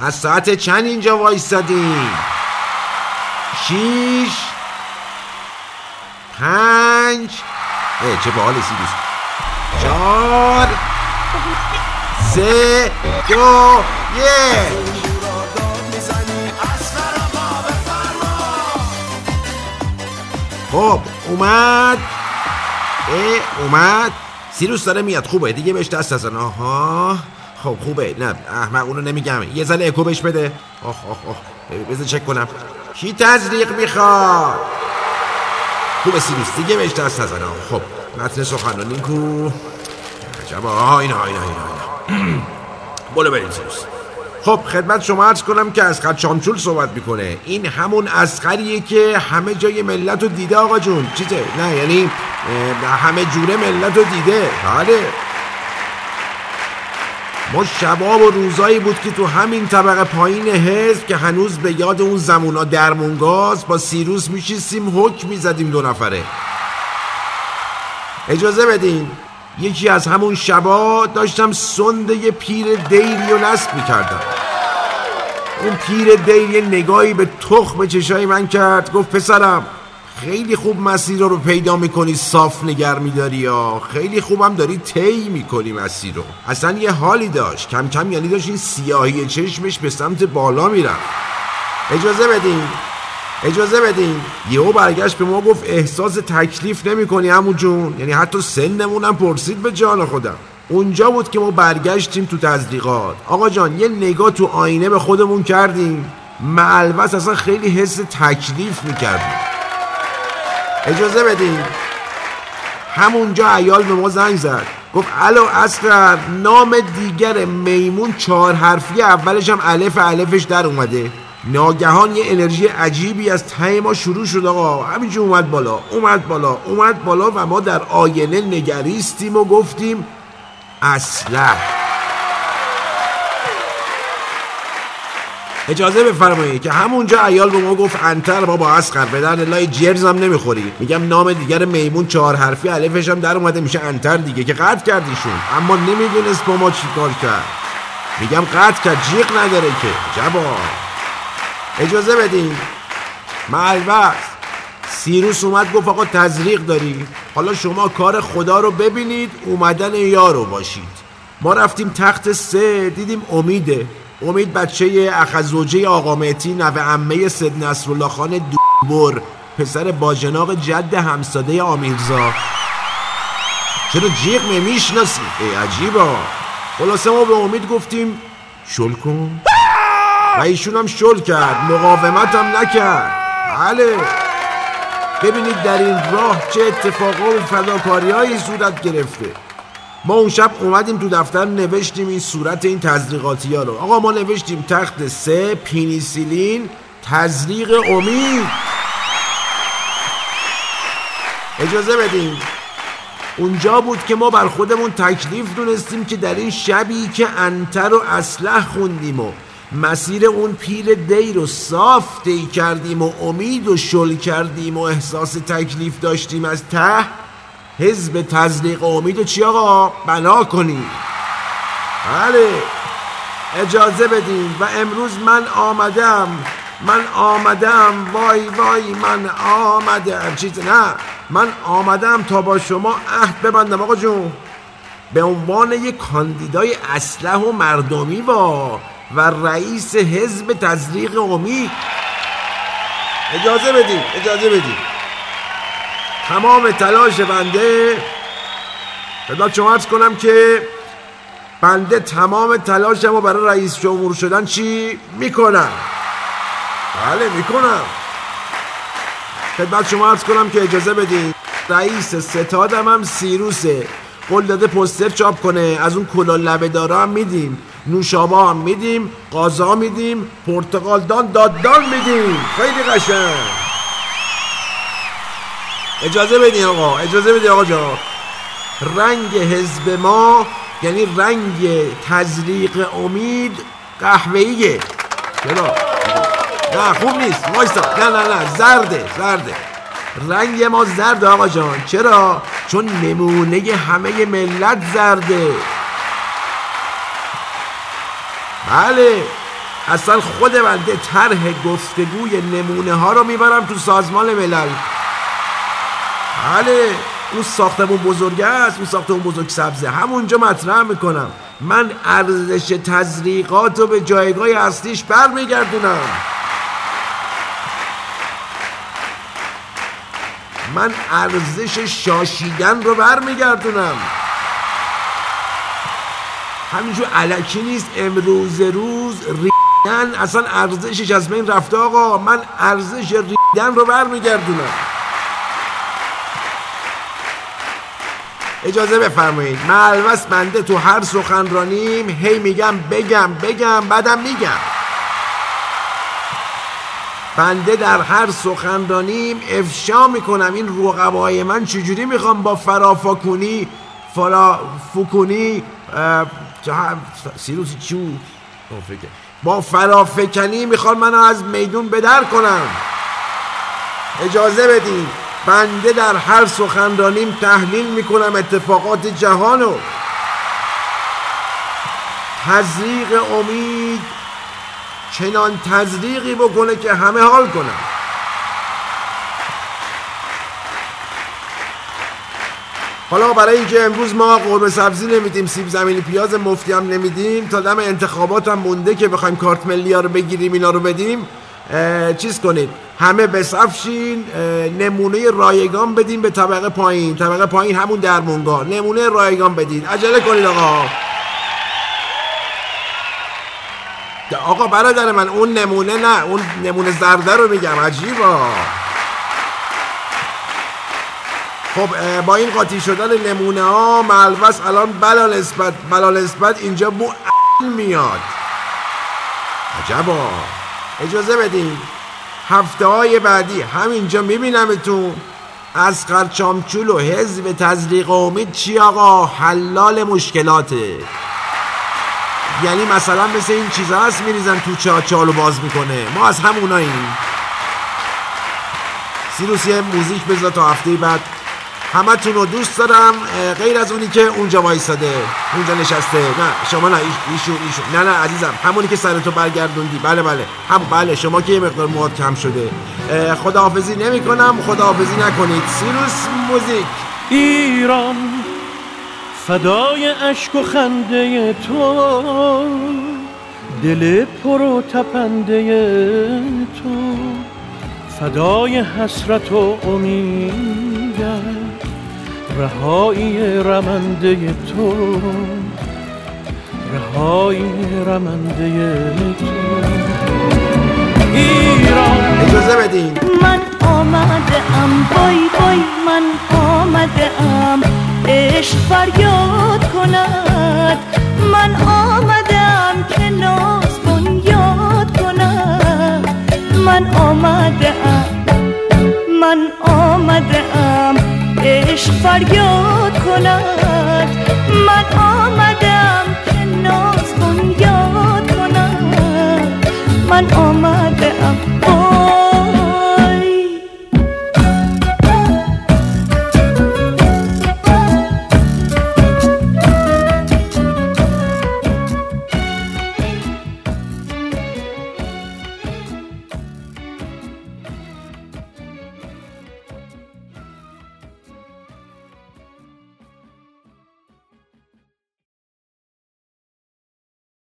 از ساعت چند اینجا وایستادیم؟ 6 5 چه باحال سی دوست. 4 3 2 1 خب اومد سیروس داره میاد. خوبه دیگه بهش دست نزن. آها خب خوبه. نه احمق اونو نمیگم. یه ذره اکو بهش بده. آخ بذار چک کنم کی تزریق میخواد. خوبه سیروس دیگه بهش دست نزن. خب متن سخنرانی کو عجب. اینا بولو بریم سیروس. خب خدمت شما عرض کنم که اصغر چامچول صحبت میکنه. این همون اصغریه که همه جای ملت رو دیده آقا جون. چیزه نه یعنی همه جوره ملت رو دیده. بله ما شباب و روزایی بود که تو همین طبقه پایین حزب که هنوز به یاد اون زمونا درمونگاز با سیروس میشیستیم حک میزدیم 2 نفره. اجازه بدین یکی از همون شبا داشتم سنده پیر دیری و نصب میکردم. اون پیر دیری نگاهی به تخم چشای من کرد. گفت پسرم خیلی خوب مسیر رو پیدا میکنی، صاف نگر میداری، یا خیلی خوبم داری طی میکنی مسیر رو. اصلا یه حالی داشت کم کم، یعنی داشت این سیاهی چشمش به سمت بالا میرفت. اجازه بدین یهو برگشت به ما گفت احساس تکلیف نمی کنی عمو جون؟ یعنی حتی سنمونم پرسید به جان خودم. اونجا بود که ما برگشتیم تو تزریقات. آقا جان یه نگاه تو آینه به خودمون کردیم، معلوس اصلا خیلی حس تکلیف میکردیم. اجازه بدین همونجا عیال به ما زنگ زد گفت الو اصغر، نام دیگر میمون 4 حرفی اولش هم الفش در اومده. ناگهان یه انرژی عجیبی از ته ما شروع شد آقا. همینجور اومد بالا و ما در آینه نگریستیم و گفتیم اصلا. اجازه بفرمایید که همونجا عیال به ما گفت انتر بابا اصغر، به درد لای جرزم نمیخوری. میگم نام دیگر میمون 4 حرفی الفش هم در اومده میشه انتر دیگه، که قطع کردیشون. اما نمیدونست با ما چی کار کرد. میگم قطع کرد، جیغ نداره که جبا. اجازه بدین معلوض سیروس اومد گفت آقا تزریق داری، حالا شما کار خدا رو ببینید، اومدن یارو باشید. ما رفتیم تخت 3 دیدیم امیده. امید بچه اخزوجه آقا مهدی، نوه عمه سید نصرالله خان دوبر، پسر باجناق جد همساده آمیرزا. چرا جیغ نمیشناسی؟ ای عجیبا. خلاصه ما به امید گفتیم شل کن و ایشون هم شل کرد، مقاومت هم نکرد. بله ببینید در این راه چه اتفاقا و فداکاری هایی صورت گرفته. ما اون شب اومدیم تو دفتر نوشتیم این صورت این تزریقاتی ها رو. آقا ما نوشتیم تخت 3 پینیسیلین تزریق امید. اجازه بدین اونجا بود که ما بر خودمون تکلیف دونستیم که در این شبی که انتر و اصلح خوندیم و مسیر اون پیر دی رو صاف طی کردیم و امید و شل کردیم و احساس تکلیف داشتیم از ته، حزب تزریق امید و چی آقا؟ بنا کنیم. بله اجازه بدین و امروز من آمدم وای من آمدم چیز نه من آمدم تا با شما عهد ببندم آقا جون به عنوان یک کاندیدای اصلاح و مردمی و رئیس حزب تزریق امید. اجازه بدید تمام تلاش بنده خدمت شما عرض کنم که بنده تمام تلاشمو برای رئیس جمهور شدن چی میکنم. بله میکنم. خدمت شما عرض کنم که اجازه بدید رئیس ستادم هم سیروسه. قول داده پوستر چاپ کنه، از اون کلا لبه دارا هم میدیم، نوشابا هم میدیم، قازا میدیم، پرتقال دادان میدیم. خیلی قشنگ. اجازه بدین آقا جا. رنگ حزب ما یعنی رنگ تزریق امید قهوه‌ایه. چرا؟ نه خوب نیست. وایسا. نه زرده. رنگ ما زرد آقا جان. چرا؟ چون نمونه همه ملت زرده. بله اصلا خود بنده طرح گفتگوی نمونه ها رو میبرم تو سازمان ملل. بله اون ساختمون بزرگه است، اون ساختمون بزرگ سبزه، همونجا مطرح میکنم. من ارزش تزریقات رو به جایگاه اصلیش برمیگردونم. من ارزش شاشیدن رو برمیگردونم. همینجور الکی نیست. امروز روز ریدن اصلا ارزشش از بین رفته آقا. من ارزش ریدن رو برمیگردونم. اجازه بفرمایید. ملوث بنده تو هر سخنرانیم هی میگم بگم بعدم میگم. بنده در هر سخنرانیم افشا میکنم این رقبای من چجوری میخوام با فرافکنی با فرافکنی میخوام منو از میدون بدر کنم. اجازه بدین. بنده در هر سخنرانیم تحلیل میکنم اتفاقات جهانو. تزریق امید، چنان تزریقی بکنه که همه حال کنن. حالا برای اینکه امروز ما قرمه سبزی نمیدیم، سیب زمینی پیاز مفتی هم نمیدیم، تا دم انتخابات هم مونده که بخوایم کارت ملی ها رو بگیریم اینا رو بدیم، چیز کنید همه بسفشین نمونه رایگان بدیم به طبقه پایین. طبقه پایین همون درمونگا. نمونه رایگان بدید. عجله کنید آقا. آقا برادر من اون نمونه نه، اون نمونه زرده رو میگم. عجیبا. خب با این قاطی شدن نمونه ها ملوث الان بلال اثبت اینجا بو میاد. عجبا. اجازه بدین هفته های بعدی همینجا میبینمتون. اصغر چامچول و حزب تزریق امید چی آقا؟ حلال مشکلاته. یعنی مثلا مثل این چیزا هست میریزن تو چاچالو باز میکنه. ما از هموناییم. سیروسیه موزیک بذار تا هفته بعد. همه تون رو دوست دارم غیر از اونی که اونجا وایساده، اونجا نشسته. نه شما نه، ایشون نه عزیزم، همونی که سرتو برگردوندی. بله هم شما که یه مقدار مواد کم شده. خداحافظی نمی کنم. خداحافظی نکنید. سیروس موزیک. ایران فدای عشق و خنده تو، دل پر و تپنده تو، فدای حسرت و امیدم، رهایی رمنده تو، رهایی رمنده تو. ایران اجازه بدین. من آمده ام بای بای، من آمده ام عشق فریاد کند، من آمده ام که ناز بنیاد کند، من آمده ام، من آمده ام عشق فریاد کند، من آمدم که ناز بنیاد کند، من آمدم